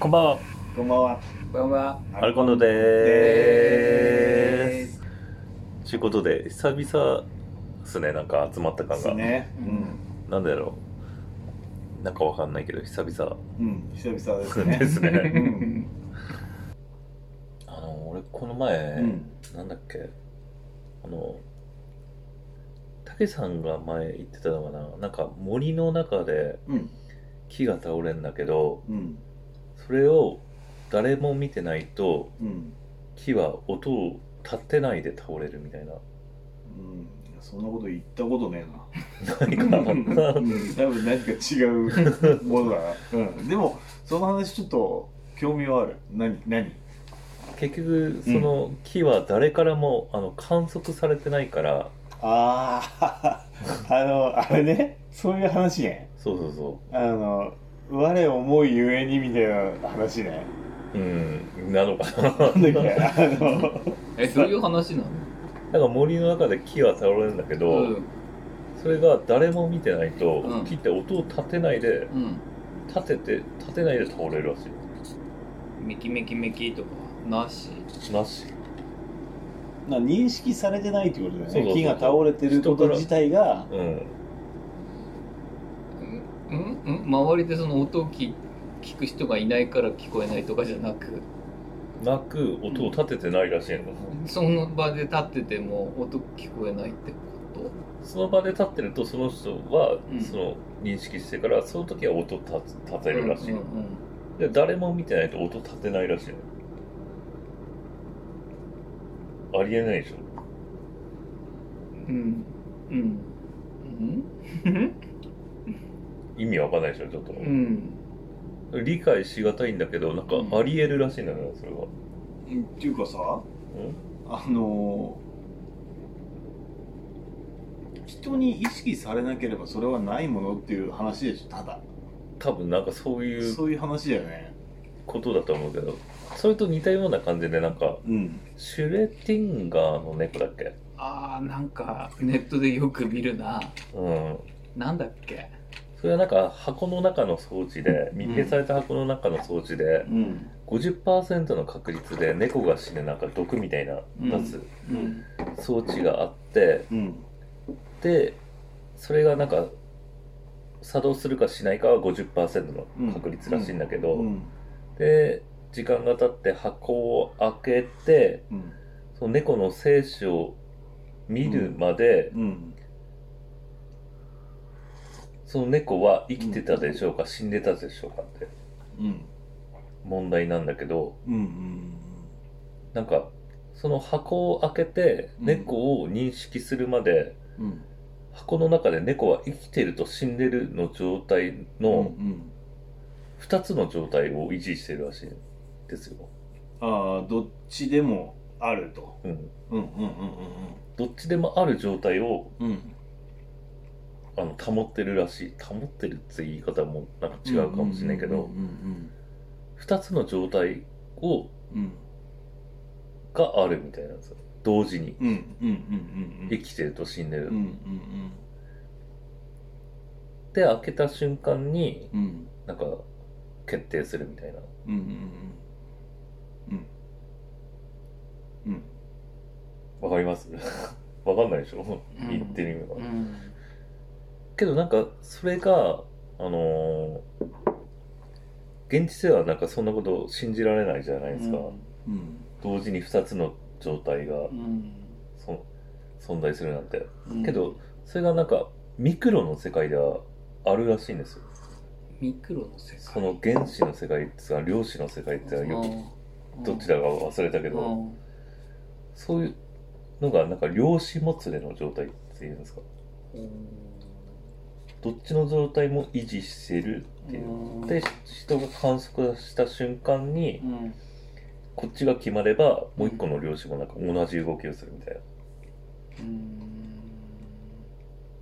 こんばんは。こんばんは。こんばんは。アルコンドです。ということで久々ですね、なんか集まった感が。ね。うん。なんだろう。なんかわかんないけど久々。うん。久々ですね。ですね。うん、俺この前、なんだっけ、たけさんが前言ってたのかな、なんか森の中で木が倒れんだけど、それを誰も見てないと、木は音を立てないで倒れるみたいな。そんなこと言ったことねえな。何か多分何か違うものだな。でもその話ちょっと興味はある。何？結局その木は誰からも観測されてないから。ああ、あれね、そういう話ね。そうそうそう。我思うゆえにみたいな話ね。なのかな。そういう話なの？なんか森の中で木は倒れるんだけど、それが誰も見てないと、木って音を立てないで、立てないで倒れるらしい。メキメキメキとかなし。認識されてないってことだよね。そうそうそう、木が倒れてること自体が、周りでその音を聞く人がいないから聞こえないとかじゃなく、音を立ててないらしいんだ、その場で立ってても音聞こえないってこと。その場で立ってるとその人はその認識してから、その時は音立てるらしい、で誰も見てないと音立てないらしい。ありえないでしょ。意味わかんないでしょ、ちょっと、理解しがたいんだけど、なんかありえるらしいんだよね、それは。っていうかさ、人に意識されなければそれはないものっていう話でしょ、ただ。多分なんかそういう話だよね。ことだと思うけど、それと似たような感じで、なんか、シュレッティンガーの猫だっけ？ああ、なんかネットでよく見るな。なんだっけ？それはなんか箱の中の装置で、密閉された箱の中の装置で、50% の確率で猫が死ぬ、なんか毒みたいな出す装置があって、で、それがなんか作動するかしないかは 50% の確率らしいんだけど、で、時間が経って箱を開けて、その猫の生死を見るまで、その猫は生きてたでしょうか、死んでたでしょうかって、問題なんだけど、なんかその箱を開けて猫を認識するまで、箱の中で猫は生きてると死んでるの状態の、2つの状態を維持してるらしいんですよ。ああ、どっちでもあると。どっちでもある状態を、保ってるらしい。保ってるって言い方もなんか違うかもしれないけど、2つの状態を、があるみたいなんですよ。同時に、生きてると死んでる。で、開けた瞬間に、なんか決定するみたいな。わかります？わかんないでしょ。言ってみれば。けどなんかそれが現実ではなんかそんなこと信じられないじゃないですか。同時に2つの状態が、存在するなんて。けどそれがなんかミクロの世界ではあるらしいんですよ。ミクロの世界、その原子の世界ってさ、量子の世界ってどっちだか忘れたけど、そういうのがなんか量子もつれの状態っていうんですか、どっちの状態も維持してるっていうで、人が観測した瞬間に、こっちが決まればもう一個の量子もなんか同じ動きをするみたい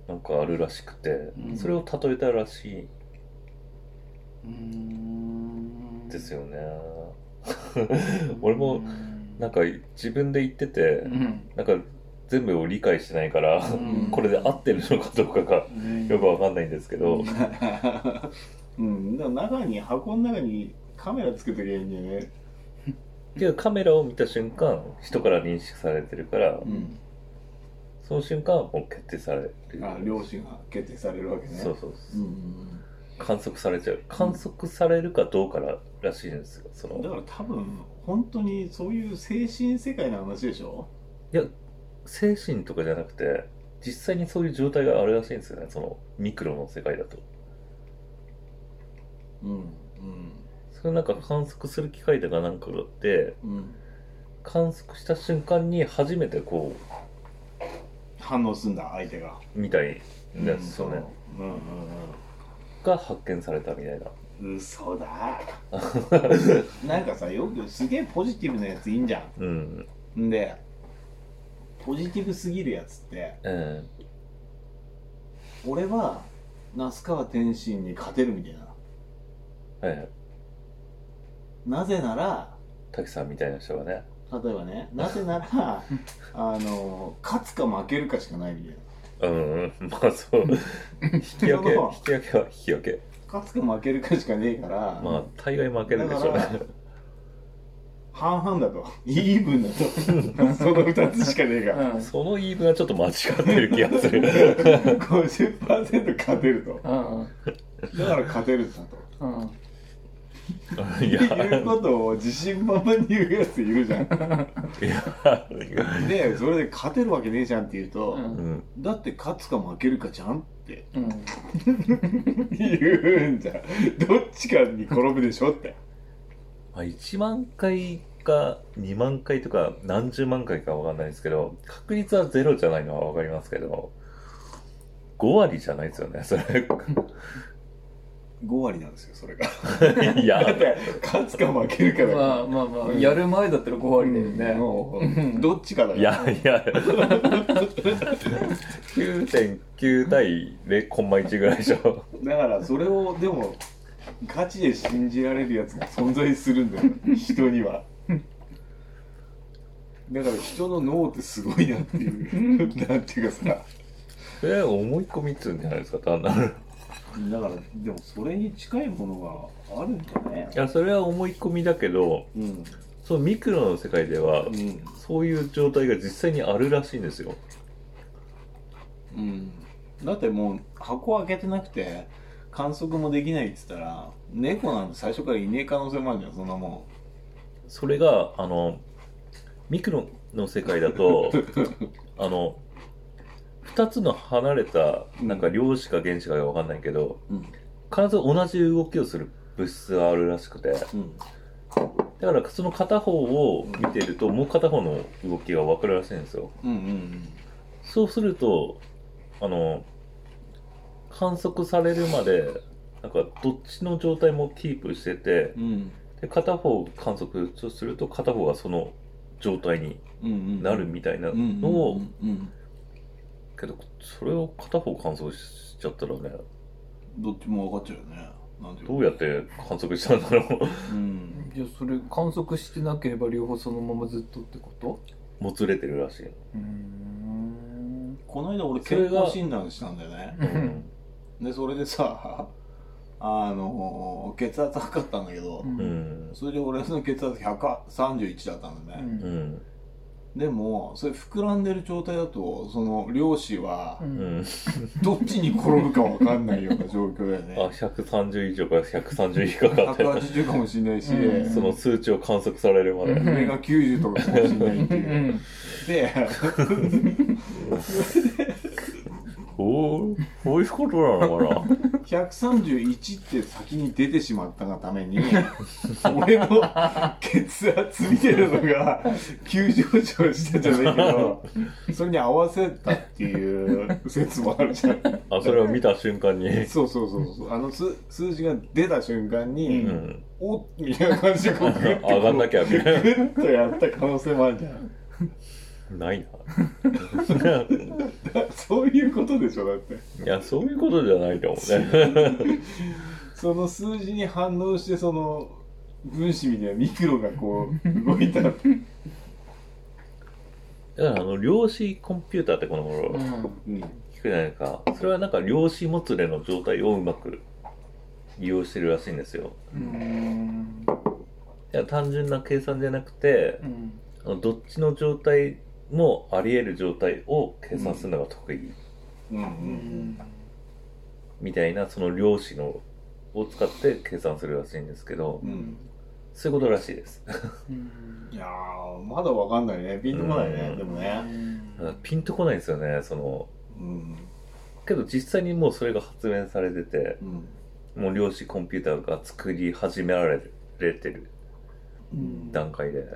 な、なんかあるらしくて、それを例えたらしいですよね。俺もなんか自分で言ってて、なんか全部を理解してないから、これで合ってるのかどうかがよくわかんないんですけど、中に箱の中にカメラつけときゃいいんだよね。っていうかカメラを見た瞬間人から認識されてるから、うん、その瞬間はもう決定される。あ、両親が決定されるわけね。そうそうそう、うんうん、観測されちゃう。観測されるかどうからしいんですよ、その。だから多分本当にそういう精神世界の話でしょ。いや精神とかじゃなくて実際にそういう状態があるらしいんですよね、そのミクロの世界だと。うんうん。それなんか観測する機械とかなんかがあって、うん、観測した瞬間に初めてこう反応するんだ相手が。みたいなんですよね。うんうんうん。が発見されたみたいな。嘘だなんかさ、よくすげえポジティブなやついいんじゃん、うん、でポジティブすぎるやつって、うん、俺は那須川天心に勝てるみたいな、はい、なぜなら滝さんみたいな人がね、例えばね、なぜなら勝つか負けるかしかないみたいな。うん、まあそう引き分けは引き分け、勝つか負けるかしかねえから、まあ大概負けるでしょうね。半々だと、イーブンだとその2つしかねえから、うん、そのイーブンはちょっと間違ってる気がする50% 勝てると、うん、だから勝てるんだと、うんいうことを自信満々に言うやついるじゃんで、それで勝てるわけねえじゃんって言うと、うん、だって勝つか負けるかじゃんって、うん、言うんじゃん。どっちかに転ぶでしょってまあ1万回か2万回とか何十万回かわかんないですけど、確率はゼロじゃないのはわかりますけど、5割じゃないですよね、それ5割なんですよ、それが。いやだって勝つか負けるかだから、まあまあまあ、やる前だったら5割だよね、うん、どっちかだから。いやいや 9.9 対 0.1 ぐらいでしょ。だからそれをでもガチで信じられるやつが存在するんだよ人には。だから人の脳ってすごいなっていうなんていうかさ、思い込みっつうんじゃないですか、単なる。だからでもそれに近いものがあるんだね。いやそれは思い込みだけど、うん、そのミクロの世界では、うん、そういう状態が実際にあるらしいんですよ、うん、だってもう箱開けてなくて観測もできないって言ったら猫なんて最初からいねえ可能性もあるじゃん、そんなもん。それがミクロの世界だと2つの離れたなんか量子か原子かが分かんないけど、うん、必ず同じ動きをする物質があるらしくて、うん、だからその片方を見てるともう片方の動きが分かるらしいんですよ、うんうんうん、そうすると観測されるまでなんかどっちの状態もキープしてて、うん、で片方観測すると片方がその状態になるみたいなのをけど、それを片方観測しちゃったらね、どっちも分かっちゃうよね。なんでどうやって観測したんだろう、うん、いやそれ観測してなければ両方そのままずっとってこともつれてるらしい。この間俺健康診断したんだよねでそれでさ血圧測ったんだけど、うん、それで俺の血圧131だったんだよね、うんうん。でもそれ膨らんでる状態だとその量子はどっちに転ぶか分かんないような状況だよね、うん、あ130以上から130以下かって180かもしれないし、うん、その数値を観測されるまでこれが90とかかもしれないっていうでこういうことなのかな131って先に出てしまったがために俺の血圧みたいなのが急上昇したじゃないけどそれに合わせたっていう説もあるじゃんあ、それを見た瞬間にそうそうそうそう、数字が出た瞬間に、うん、おっみたいな感じでこうグッと上がんなきゃみたいなグッとやった可能性もあるじゃんないなそういうことでしょ。だっていやそういうことじゃないかもねその数字に反応してその分子みたいなミクロがこう動いただから量子コンピューターってこの頃聞くじゃないか、それはなんか量子もつれの状態をうまく利用してるらしいんですよ。うーんいや単純な計算じゃなくて、うん、どっちの状態もあり得る状態を計算するのが得意、うんうんうん、みたいな、その量子のを使って計算するらしいんですけど、うん、そういうことらしいですいやーまだ分かんないね、ピンとこないね、うん、でもね、うん、ピンとこないですよね、その、うん、けど実際にもうそれが発明されてて、うん、もう量子コンピューターが作り始められてる段階で、うん、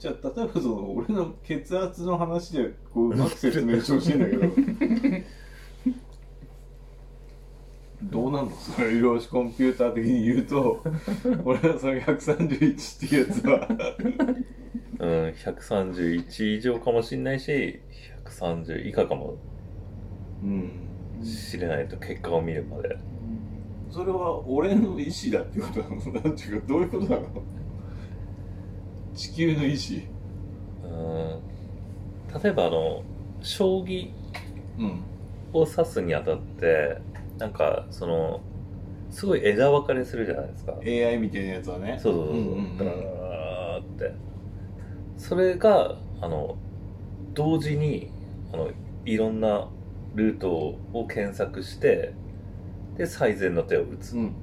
じゃあ例えばその俺の血圧の話でこううまく説明してほしいんだけどどうなんのそれ、量子コンピューター的に言うと俺はその131っていうやつはうん、131以上かもしんないし130以下かもしれないと、結果を見るまで、うん、それは俺の意思だってことなの？なんていうか、どういうことなの？地球の意思、うん、例えば将棋を指すにあたって、うん、なんかそのすごい枝分かれするじゃないですか、 AI みたいなやつはね、そうそうそう、うんうん、だーってそれが同時にいろんなルートを検索して、で最善の手を打つ、うんうん、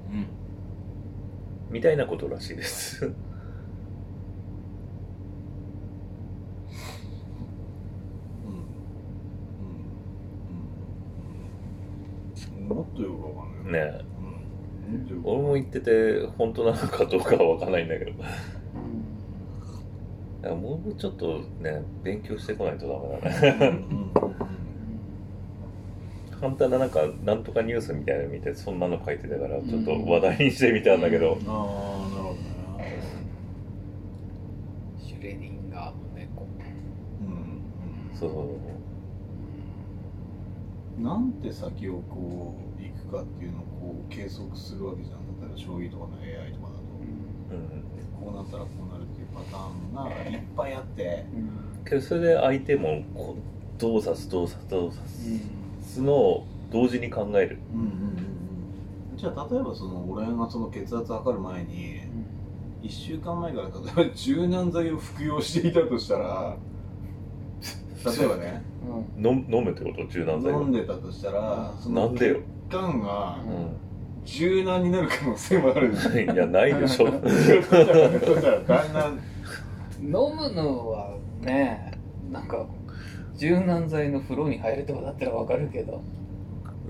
みたいなことらしいですもっとよくわかんないね、うん、俺も言ってて本当なのかどうかはわかんないんだけどだからもうちょっとね勉強してこないとダメだね簡単ななんとかニュースみたいなの見てそんなの書いてたからちょっと話題にしてみたんだけど、うんうん、ああなるほどね。シュレディンガーの猫、うん、そうそう、なんて先をこう行くかっていうのをこう計測するわけじゃん。だったら将棋とかの AI とかだと、うん、こうなったらこうなるっていうパターンがいっぱいあって、うん、けどそれで相手もこうどう指すのを同時に考える、うんうんうん、じゃあ例えばその俺がその血圧測る前に、うん、1週間前から例えば柔軟剤を服用していたとしたら、例えばね、うん、飲むってこと？柔軟剤飲んでたとしたら、その血管が柔軟になる可能性もあるじゃん。いや、ないでしょ飲むのはね、なんか柔軟剤の風呂に入るとかだったらわかるけど、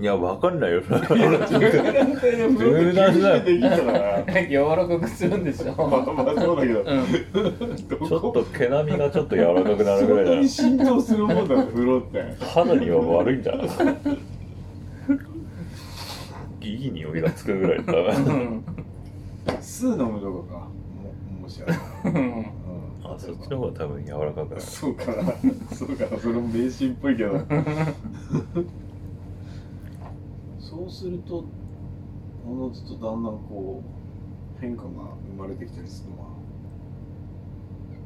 いや、わかんないよ柔軟剤の風呂って吸収できたから柔らかくするんでしょまあそうだけど、うん、どこちょっと毛並みがちょっと柔らかくなるぐらいだそんなに浸透するもんだよ風呂って肌には悪いんじゃないいい匂いがつくぐらいだな酢飲むとかかもしれないあ、そっちの方が多分柔らかくなるそうかそうか、それも迷信っぽいけどそうすると、おのずとだんだんこう変化が生まれてきたりする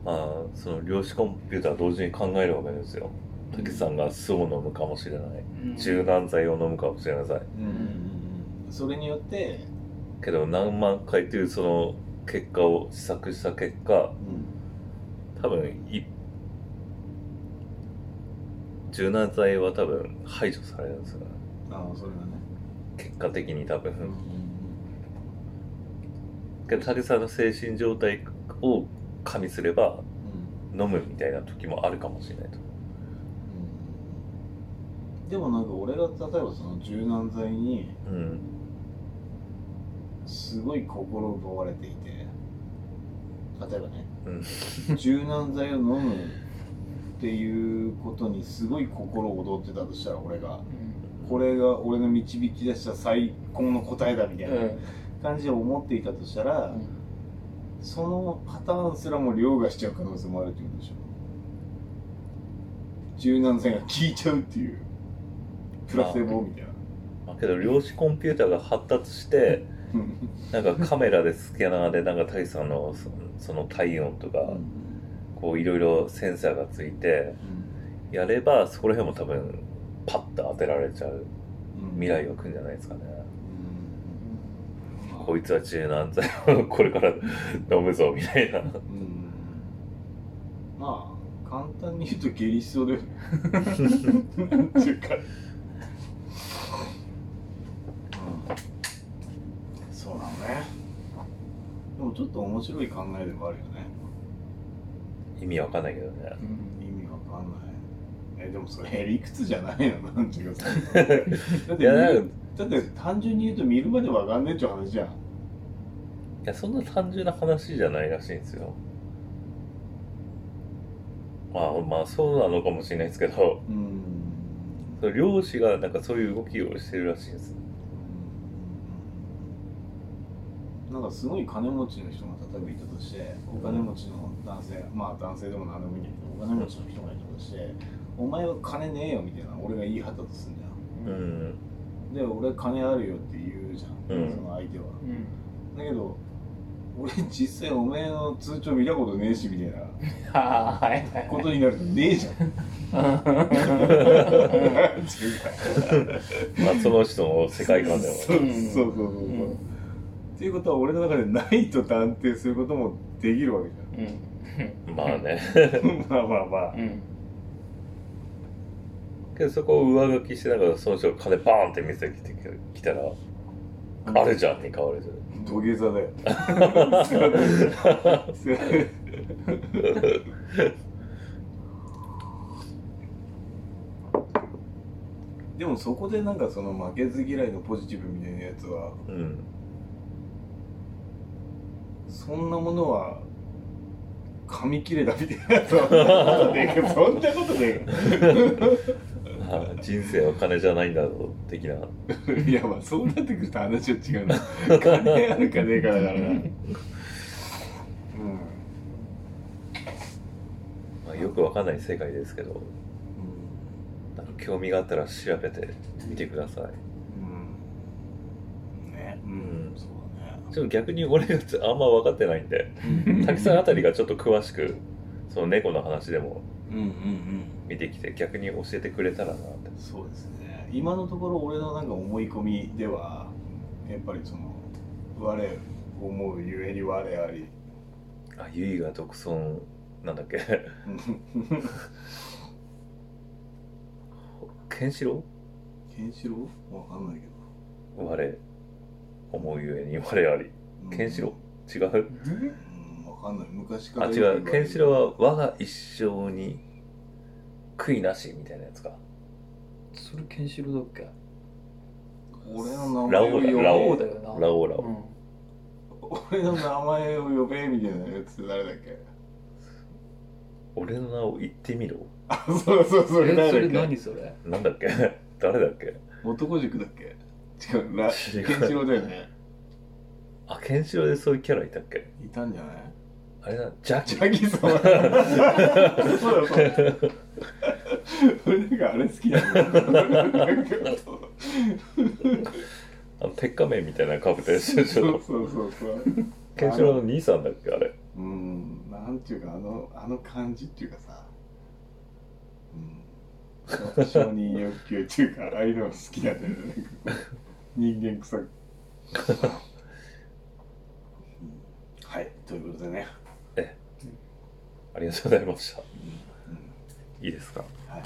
のは、まあ、その量子コンピューター同時に考えるわけですよ。たけさんが酢を飲むかもしれない、うん、柔軟剤を飲むかもしれない、うん、それによってけど何万回というその結果を試作した結果、うん、多分柔軟剤は多分排除されるんですよね。ああ、それがね結果的に多分、うん、けど武さんの精神状態を加味すれば、うん、飲むみたいな時もあるかもしれないと、うん、でもなんか俺が例えばその柔軟剤にすごい心奪われていて、例えばね、うん、柔軟剤を飲むっていうことにすごい心躍ってたとしたら俺が、うん、これが俺の導き出した最高の答えだみたいな感じで思っていたとしたら、うん、そのパターンすらも凌駕しちゃう可能性もあるってことでしょ。柔軟性が効いちゃうっていうプラセボみたいな、まあ、けど量子コンピューターが発達してなんかカメラでスキャナーでなんかタイさんのその体温とかこういろいろセンサーがついてやれば、そこら辺も多分パッと当てられちゃう未来が来るんじゃないですかね、うん、こいつは知恵の安全これから飲むぞみたいな、うん、まあ簡単に言うと下痢しそうだよねなんていうか、うん、そうなのね。でもちょっと面白い考えでもあるよね。意味わかんないけどね、うん、意味わかんない。でもそれ理屈じゃないよなんていうかだって単純に言うと見るまでわかんねえっちゅう話じゃん。いやそんな単純な話じゃないらしいんですよ。まあそうなのかもしれないですけど、うん、漁師がなんかそういう動きをしてるらしいです。なんかすごい金持ちの人が例えばいたとして、お金持ちの男性、まあ男性でも何でもいいんだけどお金持ちの人がいたとして、お前は金ねえよみたいな俺が言い張ったとするんだよ、うんで、俺金あるよって言うじゃん、うん、その相手は、うん、だけど、俺実際お前の通帳見たことねえしみたいなことになるとねえじゃんまあその人の世界観でもそう、うん、っていうことは俺の中でないと断定することもできるわけじゃん、うん、まあねまあ、うんでそこを上書きしてながらその人が金バーンって店に来たらあれじゃんに変わるじゃん。土下座だよでもそこでなんかその負けず嫌いのポジティブみたいなやつは、うん、そんなものは紙切れだみたいなやつはそんなことねえよ人生は金じゃないんだぞ的な。いやまあそうなってくると話は違うな。金あるかねえかだからな。うん。まあよくわかんない世界ですけど、なんか興味があったら調べてみてください。うん。ね。うん。そうだね。ちょっと逆に俺があんま分かってないんで、滝さんあたりがちょっと詳しくその猫の話でも。うんうんうん、見てきて逆に教えてくれたらなって。そうですね。今のところ俺のなんか思い込みではやっぱりその我思うゆえに我あり。あ、ゆいが独尊なんだっけケンシロウ？ケンシロウ？わかんないけど我思うゆえに我あり、うん、ケンシロウ？違う？わかんない。昔から言われる。あ、違う。ケンシロウは我が一生に悔いなしみたいなやつか。それケンシロウだっけ？俺の名前を呼べ。ラオだよな、うん。俺の名前を呼べみたいなやつ誰だっけ？俺の名を言ってみろ。あ、そう。それ何それ？なんだっけ？誰だっけ？男塾だっけ？違う。ケンシロウだよね。あ、ケンシロウでそういうキャラいたっけ？いたんじゃない？あれだ、ジャギさんそうだよ俺なんかあれ好きだねあの、鉄仮面みたいなかぶってる人そうケンシロウの兄さんだっけ、あれ。なんていうか、あの感じっていうかさ、承認欲求っていうか、ああいうの好きだね人間臭くはい、ということでね、ありがとうございました、いいですか、はい。